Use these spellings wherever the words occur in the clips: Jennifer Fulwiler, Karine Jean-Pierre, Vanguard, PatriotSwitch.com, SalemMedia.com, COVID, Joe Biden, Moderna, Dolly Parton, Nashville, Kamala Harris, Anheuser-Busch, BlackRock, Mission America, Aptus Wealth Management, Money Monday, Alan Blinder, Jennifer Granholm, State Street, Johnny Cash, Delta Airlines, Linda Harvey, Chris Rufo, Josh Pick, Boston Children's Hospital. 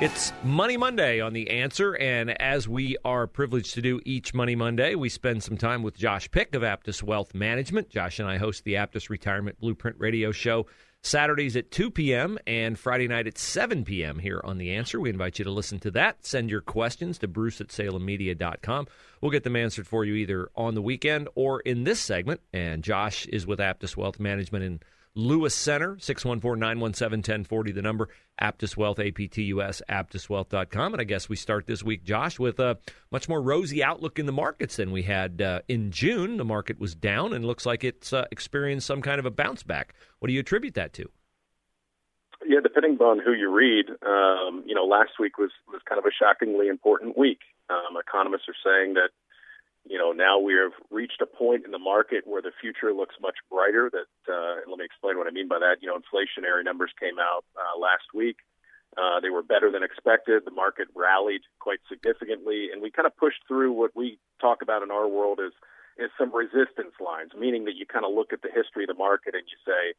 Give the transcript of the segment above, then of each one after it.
It's Money Monday on The Answer, and as we are privileged to do each Money Monday, we spend some time with Josh Pick of Aptus Wealth Management. Josh and I host the Aptus Retirement Blueprint radio show Saturdays at 2 p.m. and Friday night at 7 p.m. here on The Answer. We invite you to listen to that. Send your questions to Bruce at SalemMedia.com. We'll get them answered for you either on the weekend or in this segment, and Josh is with Aptus Wealth Management in Lewis Center, 614-917-1040, the number, Aptus Wealth, APTUS, aptuswealth.com. And I guess we start this week, Josh, with a much more rosy outlook in the markets than we had in June. The market was down and looks like it's experienced some kind of a bounce back. What do you attribute that to? Yeah, depending on who you read, last week was kind of a shockingly important week. Economists are saying that, now we have reached a point in the market where the future looks much brighter. Let me explain what I mean by that. Inflationary numbers came out last week. They were better than expected. The market rallied quite significantly, and we kind of pushed through what we talk about in our world is some resistance lines, meaning that you kind of look at the history of the market and you say,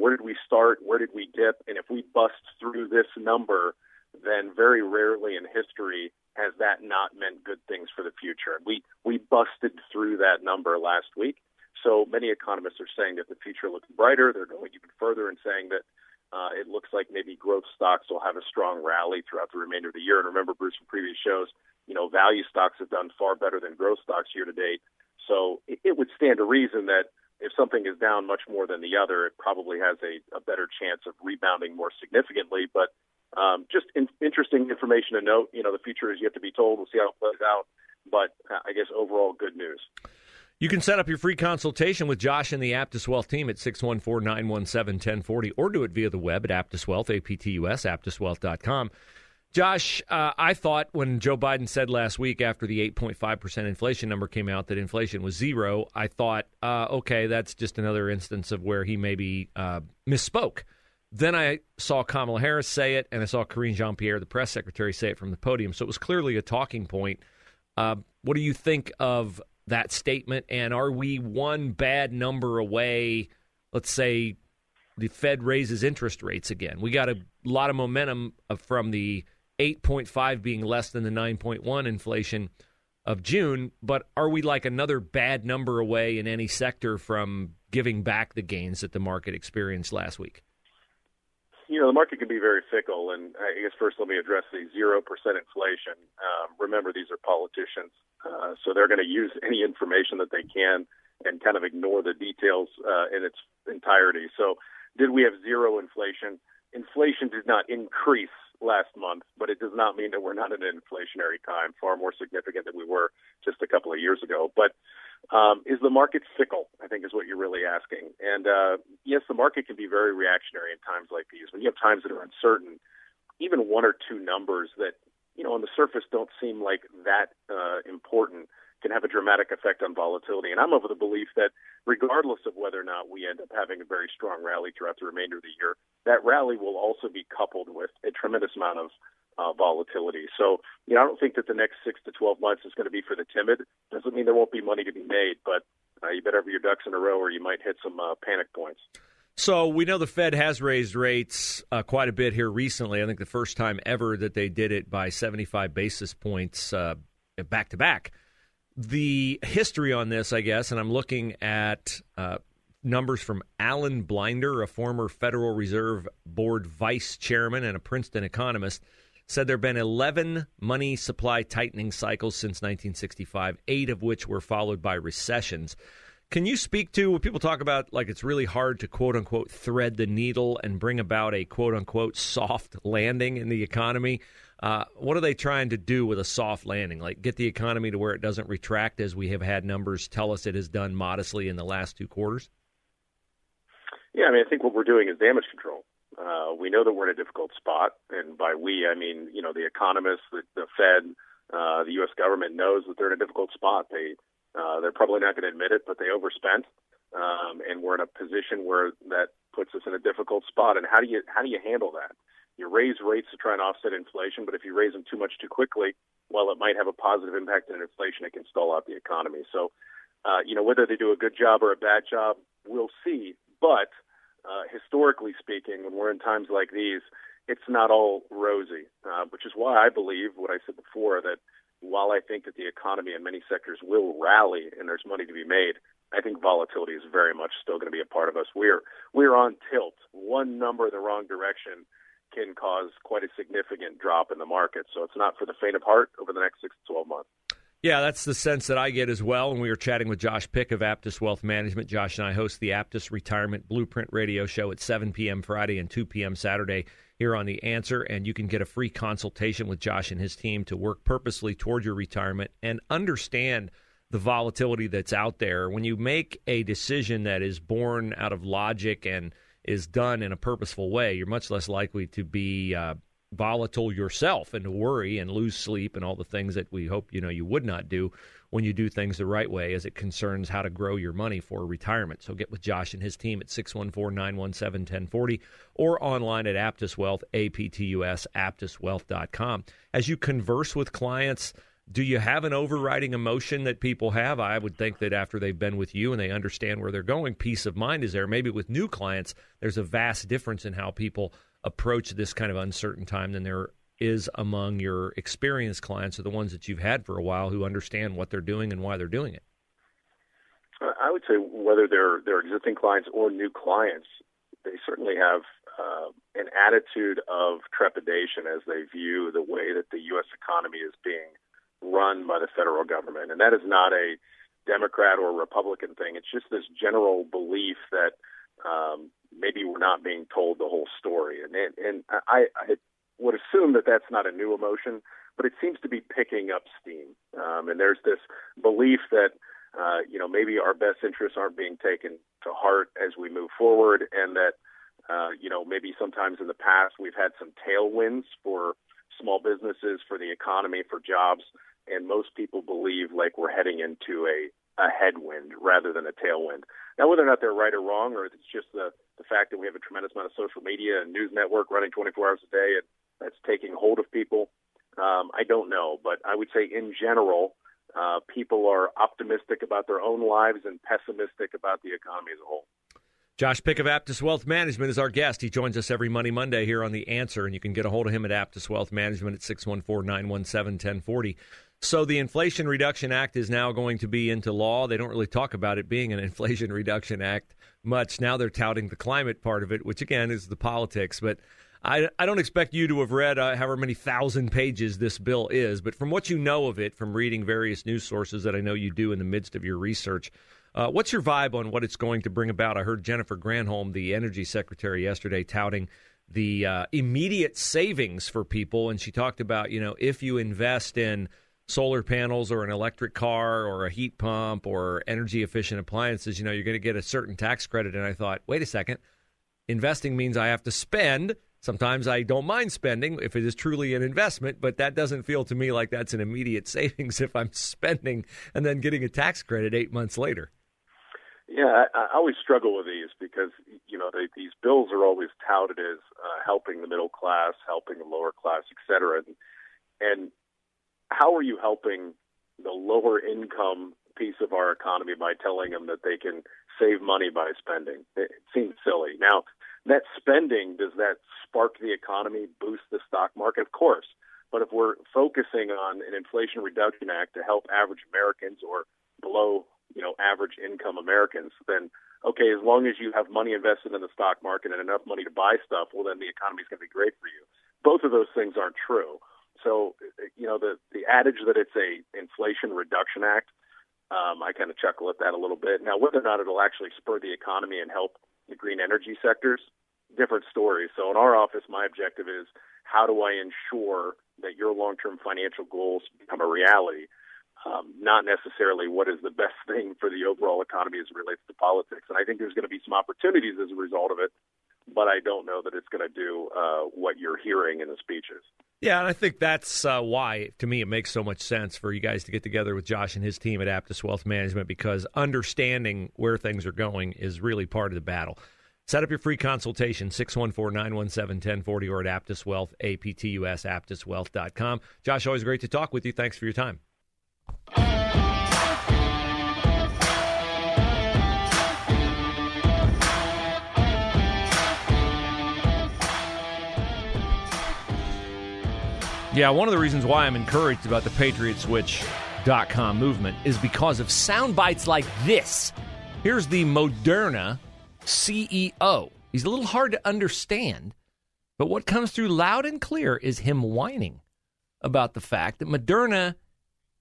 where did we start? Where did we dip? And if we bust through this number, then very rarely in history has that not meant good things for the future. We busted through that number last week. So many economists are saying that the future looks brighter. They're going even further and saying that it looks like maybe growth stocks will have a strong rally throughout the remainder of the year. And remember, Bruce, from previous shows, value stocks have done far better than growth stocks year to date. So it would stand to reason that if something is down much more than the other, it probably has a better chance of rebounding more significantly. But just interesting information to note. The future is yet to be told. We'll see how it plays out. But I guess overall good news. You can set up your free consultation with Josh and the Aptus Wealth team at 614-917-1040 or do it via the web at Aptus Wealth, A-P-T-U-S, aptuswealth.com. Josh, I thought when Joe Biden said last week after the 8.5% inflation number came out that inflation was zero, I thought, okay, that's just another instance of where he maybe misspoke. Then I saw Kamala Harris say it, and I saw Karine Jean-Pierre, the press secretary, say it from the podium. So it was clearly a talking point. What do you think of that statement? And are we one bad number away? Let's say the Fed raises interest rates again. We got a lot of momentum from the 8.5 being less than the 9.1 inflation of June. But are we like another bad number away in any sector from giving back the gains that the market experienced last week? The market can be very fickle, and I guess first let me address the 0% inflation. Remember, these are politicians, so they're going to use any information that they can and kind of ignore the details in its entirety. So did we have zero inflation? Inflation did not increase last month, but it does not mean that we're not in an inflationary time, far more significant than we were just a couple of years ago. But is the market fickle, I think is what you're really asking. And yes, the market can be very reactionary in times like these. When you have times that are uncertain, even one or two numbers that, on the surface don't seem like that important can have a dramatic effect on volatility. And I'm of the belief that regardless of whether or not we end up having a very strong rally throughout the remainder of the year, that rally will also be coupled with a tremendous amount of volatility. So, I don't think that the next 6 to 12 months is going to be for the timid. Doesn't mean there won't be money to be made, but you better have your ducks in a row or you might hit some panic points. So we know the Fed has raised rates quite a bit here recently. I think the first time ever that they did it by 75 basis points back to back. The history on this, I guess, and I'm looking at numbers from Alan Blinder, a former Federal Reserve Board vice chairman and a Princeton economist, said there have been 11 money supply tightening cycles since 1965, 8 of which were followed by recessions. Can you speak to what people talk about, like it's really hard to, quote unquote, thread the needle and bring about a, quote unquote, soft landing in the economy? What are they trying to do with a soft landing? Like get the economy to where it doesn't retract, as we have had numbers tell us it has done modestly in the last two quarters? Yeah, I mean, I think what we're doing is damage control. We know that we're in a difficult spot, and by we, I mean, you know, the economists, the Fed, the U.S. government knows that they're in a difficult spot. They're probably not going to admit it, but they overspent, and we're in a position where that puts us in a difficult spot. And how do you handle that? You raise rates to try and offset inflation, but if you raise them too much too quickly, while it might have a positive impact on inflation, it can stall out the economy. So, you know, whether they do a good job or a bad job, we'll see. But historically speaking, when we're in times like these, it's not all rosy, which is why I believe what I said before, that while I think that the economy in many sectors will rally and there's money to be made, I think volatility is very much still going to be a part of us. We're on tilt. One number in the wrong direction can cause quite a significant drop in the market. So it's not for the faint of heart over the next 6 to 12 months. Yeah, that's the sense that I get as well. And we were chatting with Josh Pick of Aptus Wealth Management. Josh and I host the Aptus Retirement Blueprint radio show at 7 p.m. Friday and 2 p.m. Saturday here on The Answer. And you can get a free consultation with Josh and his team to work purposely toward your retirement and understand the volatility that's out there. When you make a decision that is born out of logic and is done in a purposeful way, you're much less likely to be volatile yourself and to worry and lose sleep and all the things that we hope, you know, you would not do when you do things the right way as it concerns how to grow your money for retirement. So get with Josh and his team at 614-917-1040 or online at Aptus Wealth, A-P-T-U-S, aptuswealth.com. As you converse with clients, do you have an overriding emotion that people have? I would think that after they've been with you and they understand where they're going, peace of mind is there. Maybe with new clients, there's a vast difference in how people approach this kind of uncertain time than there is among your experienced clients or the ones that you've had for a while who understand what they're doing and why they're doing it. I would say whether they're existing clients or new clients, they certainly have an attitude of trepidation as they view the way that the U.S. economy is being run by the federal government. And that is not a Democrat or Republican thing. It's just this general belief that maybe we're not being told the whole story. And I would assume that that's not a new emotion, but it seems to be picking up steam. And there's this belief that, you know, maybe our best interests aren't being taken to heart as we move forward, and that, you know, maybe sometimes in the past we've had some tailwinds for small businesses, for the economy, for jobs, and most people believe like we're heading into a headwind rather than a tailwind. Now, whether or not they're right or wrong, or it's just the fact that we have a tremendous amount of social media and news network running 24 hours a day, and that's taking hold of people, I don't know. But I would say in general, people are optimistic about their own lives and pessimistic about the economy as a whole. Josh Pick of Aptus Wealth Management is our guest. He joins us every Money Monday here on The Answer, and you can get a hold of him at Aptus Wealth Management at 614-917-1040. So the Inflation Reduction Act is now going to be into law. They don't really talk about it being an Inflation Reduction Act much. Now they're touting the climate part of it, which, again, is the politics. But I don't expect you to have read however many thousand pages this bill is. But from what you know of it, from reading various news sources that I know you do in the midst of your research, what's your vibe on what it's going to bring about? I heard Jennifer Granholm, the energy secretary, yesterday touting the immediate savings for people. And she talked about, you know, if you invest in solar panels or an electric car or a heat pump or energy efficient appliances, you know, you're going to get a certain tax credit. And I thought, wait a second, investing means I have to spend. Sometimes I don't mind spending if it is truly an investment, but that doesn't feel to me like that's an immediate savings if I'm spending and then getting a tax credit 8 months later. Yeah, I always struggle with these because, you know, these bills are always touted as helping the middle class, helping the lower class, et cetera. And how are you helping the lower income piece of our economy by telling them that they can save money by spending? It seems silly. Now, that spending, does that spark the economy, boost the stock market? Of course. But if we're focusing on an Inflation Reduction Act to help average Americans or below, you know, average income Americans, then, okay, as long as you have money invested in the stock market and enough money to buy stuff, well, then the economy is going to be great for you. Both of those things aren't true. So, you know, the adage that it's a Inflation Reduction Act I kind of chuckle at that a little bit. Now, whether or not it'll actually spur the economy and help the green energy sectors, different stories. So in our office, my objective is, how do I ensure that your long-term financial goals become a reality? Not necessarily what is the best thing for the overall economy as it relates to politics. And I think there's going to be some opportunities as a result of it, but I don't know that it's going to do what you're hearing in the speeches. Yeah, and I think that's why, to me, it makes so much sense for you guys to get together with Josh and his team at Aptus Wealth Management, because understanding where things are going is really part of the battle. Set up your free consultation, 614-917-1040, or at Aptus Wealth, A-P-T-U-S, aptuswealth.com. Josh, always great to talk with you. Thanks for your time. Yeah, one of the reasons why I'm encouraged about the PatriotSwitch.com movement is because of sound bites like this. Here's the Moderna CEO. He's a little hard to understand, but what comes through loud and clear is him whining about the fact that Moderna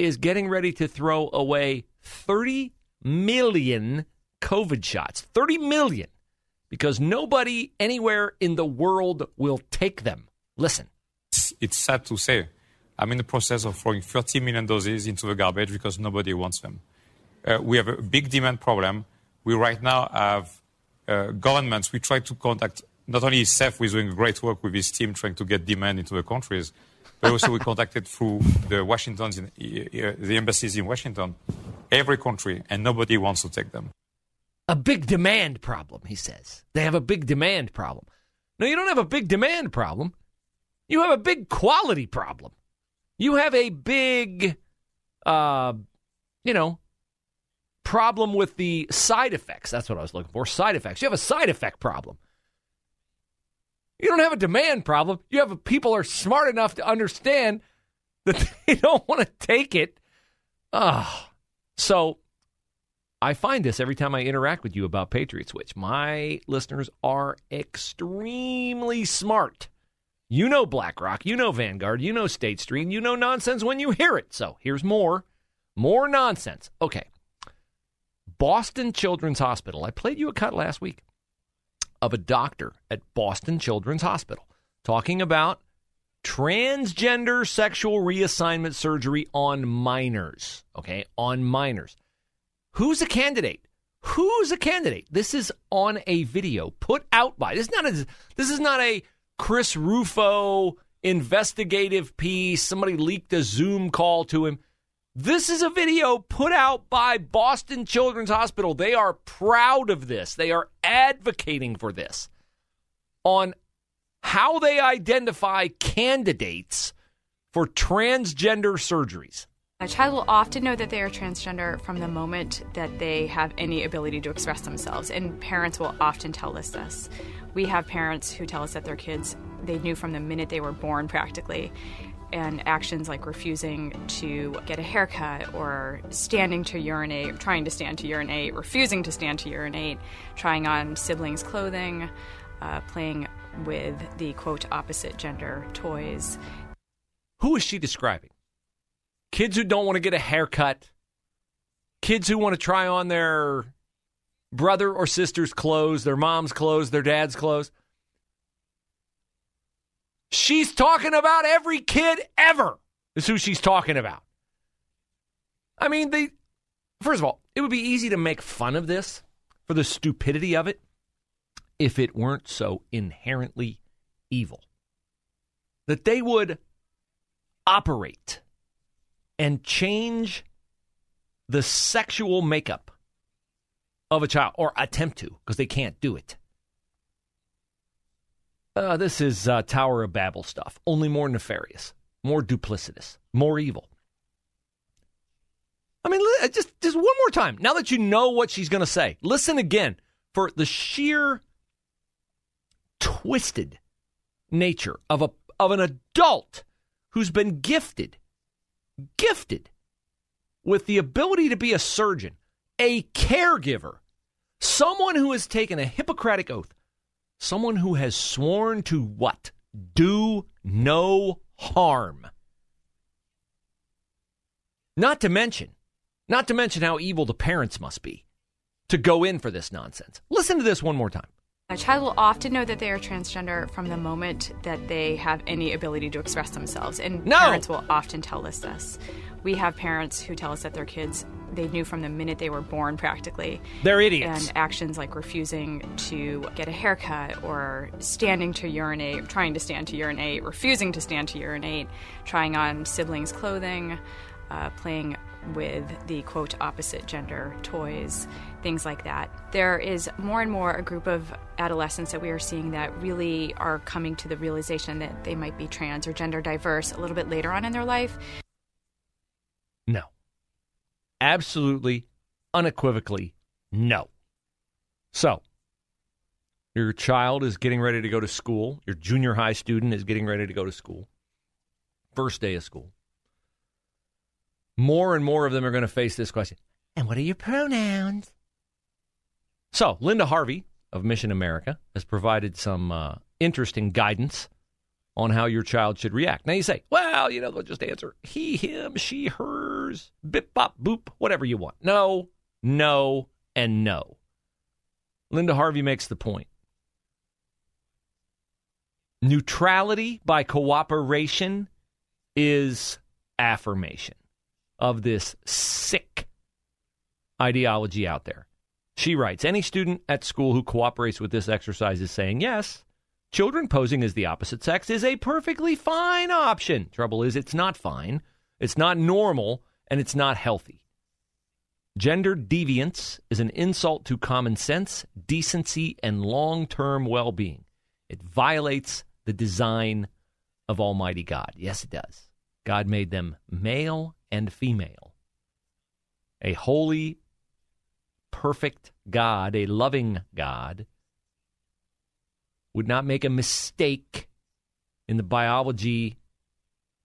is getting ready to throw away 30 million COVID shots. 30 million, because nobody anywhere in the world will take them. Listen. It's sad to say, I'm in the process of throwing 30 million doses into the garbage because nobody wants them. We have a big demand problem. We right now have governments. We try to contact, not only Seth, who is doing great work with his team trying to get demand into the countries, but also we contacted through the embassies in Washington, every country, and nobody wants to take them. A big demand problem, he says. They have a big demand problem. No, you don't have a big demand problem. You have a big quality problem. You have a big, problem with the side effects. That's what I was looking for, side effects. You have a side effect problem. You don't have a demand problem. You have people are smart enough to understand that they don't want to take it. So I find this every time I interact with you about Patriot Switch. My listeners are extremely smart. You know BlackRock, you know Vanguard, you know State Street, and you know nonsense when you hear it. So here's more nonsense. Okay. Boston Children's Hospital. I played you a cut last week of a doctor at Boston Children's Hospital talking about transgender sexual reassignment surgery on minors. Okay, on minors. Who's a candidate? This is on a video put out by. This is not a Chris Rufo investigative piece. Somebody leaked a Zoom call to him. This is a video put out by Boston Children's Hospital. They are proud of this. They are advocating for this on how they identify candidates for transgender surgeries. A child will often know that they are transgender from the moment that they have any ability to express themselves, and parents will often tell us this. We have parents who tell us that their kids, they knew from the minute they were born practically, and actions like refusing to get a haircut or standing to urinate, trying to stand to urinate, refusing to stand to urinate, trying on siblings' clothing, playing with the, quote, opposite gender toys. Who is she describing? Kids who don't want to get a haircut, kids who want to try on their brother or sister's clothes, their mom's clothes, their dad's clothes. She's talking about every kid ever is who she's talking about. I mean, first of all, it would be easy to make fun of this for the stupidity of it if it weren't so inherently evil. That they would operate and change the sexual makeup of a child, or attempt to, because they can't do it. This is Tower of Babel stuff, only more nefarious, more duplicitous, more evil. I mean, just one more time, now that you know what she's going to say, listen again for the sheer twisted nature of an adult who's been gifted with the ability to be a surgeon, a caregiver, someone who has taken a Hippocratic oath, someone who has sworn to what? Do no harm. Not to mention Not to mention how evil the parents must be to go in for this nonsense. Listen to this one more time. A child will often know that they are transgender from the moment that they have any ability to express themselves. And parents will often tell us this. We have parents who tell us that their kids, they knew from the minute they were born practically. They're idiots. And actions like refusing to get a haircut or standing to urinate, trying to stand to urinate, refusing to stand to urinate, trying on siblings' clothing, playing with the, quote, opposite gender toys, things like that. There is more and more a group of adolescents that we are seeing that really are coming to the realization that they might be trans or gender diverse a little bit later on in their life. No. Absolutely, unequivocally, no. So, your child is getting ready to go to school. Your junior high student is getting ready to go to school. First day of school. More and more of them are going to face this question. And what are your pronouns? So, Linda Harvey of Mission America has provided some interesting guidance on how your child should react. Now you say, well, you know, they'll just answer he, him, she, hers, bip, bop, boop, whatever you want. No, no, and no. Linda Harvey makes the point. Neutrality by cooperation is affirmation of this sick ideology out there. She writes, any student at school who cooperates with this exercise is saying, yes, children posing as the opposite sex is a perfectly fine option. Trouble is, it's not fine, it's not normal, and it's not healthy. Gender deviance is an insult to common sense, decency, and long-term well-being. It violates the design of Almighty God. Yes, it does. God made them male and female. A holy, perfect God, a loving God, would not make a mistake in the biology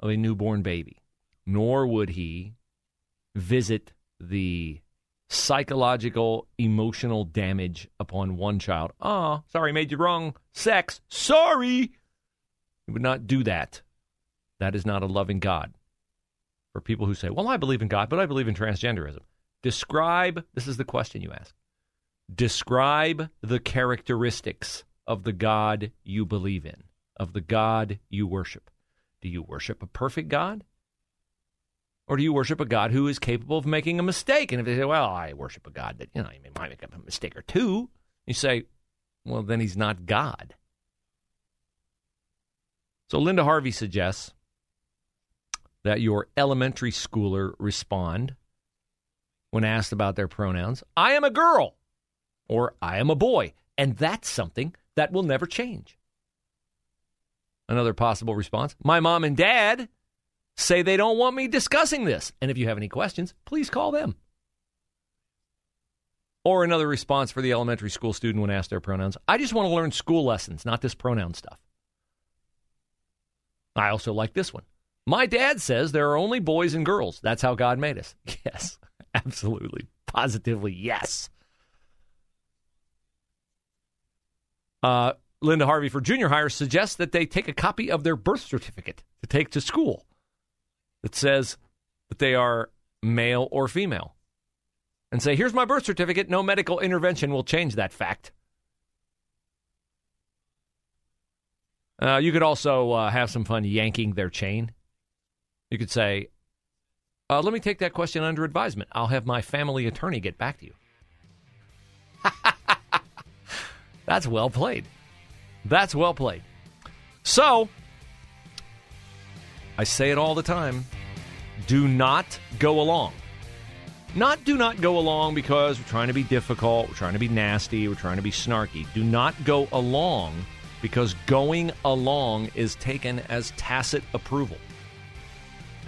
of a newborn baby, nor would he visit the psychological, emotional damage upon one child. Oh, sorry, made you wrong sex. Sorry. He would not do that. That is not a loving God. For people who say, well, I believe in God, but I believe in transgenderism. This is the question you ask. Describe the characteristics of the God you believe in, of the God you worship. Do you worship a perfect God? Or do you worship a God who is capable of making a mistake? And if they say, well, I worship a God that, you know, he might make a mistake or two, you say, well, then he's not God. So Linda Harvey suggests that your elementary schooler respond when asked about their pronouns, I am a girl, or I am a boy. And that's something that will never change. Another possible response, my mom and dad say they don't want me discussing this. And if you have any questions, please call them. Or another response for the elementary school student when asked their pronouns, I just want to learn school lessons, not this pronoun stuff. I also like this one. My dad says there are only boys and girls. That's how God made us. Yes, absolutely, positively, yes. Linda Harvey for junior hires suggests that they take a copy of their birth certificate to take to school that says that they are male or female and say, here's my birth certificate. No medical intervention will change that fact. You could also have some fun yanking their chain. You could say, let me take that question under advisement. I'll have my family attorney get back to you. That's well played. That's well played. So, I say it all the time. Do not go along. Do not go along because we're trying to be difficult, we're trying to be nasty, we're trying to be snarky. Do not go along because going along is taken as tacit approval.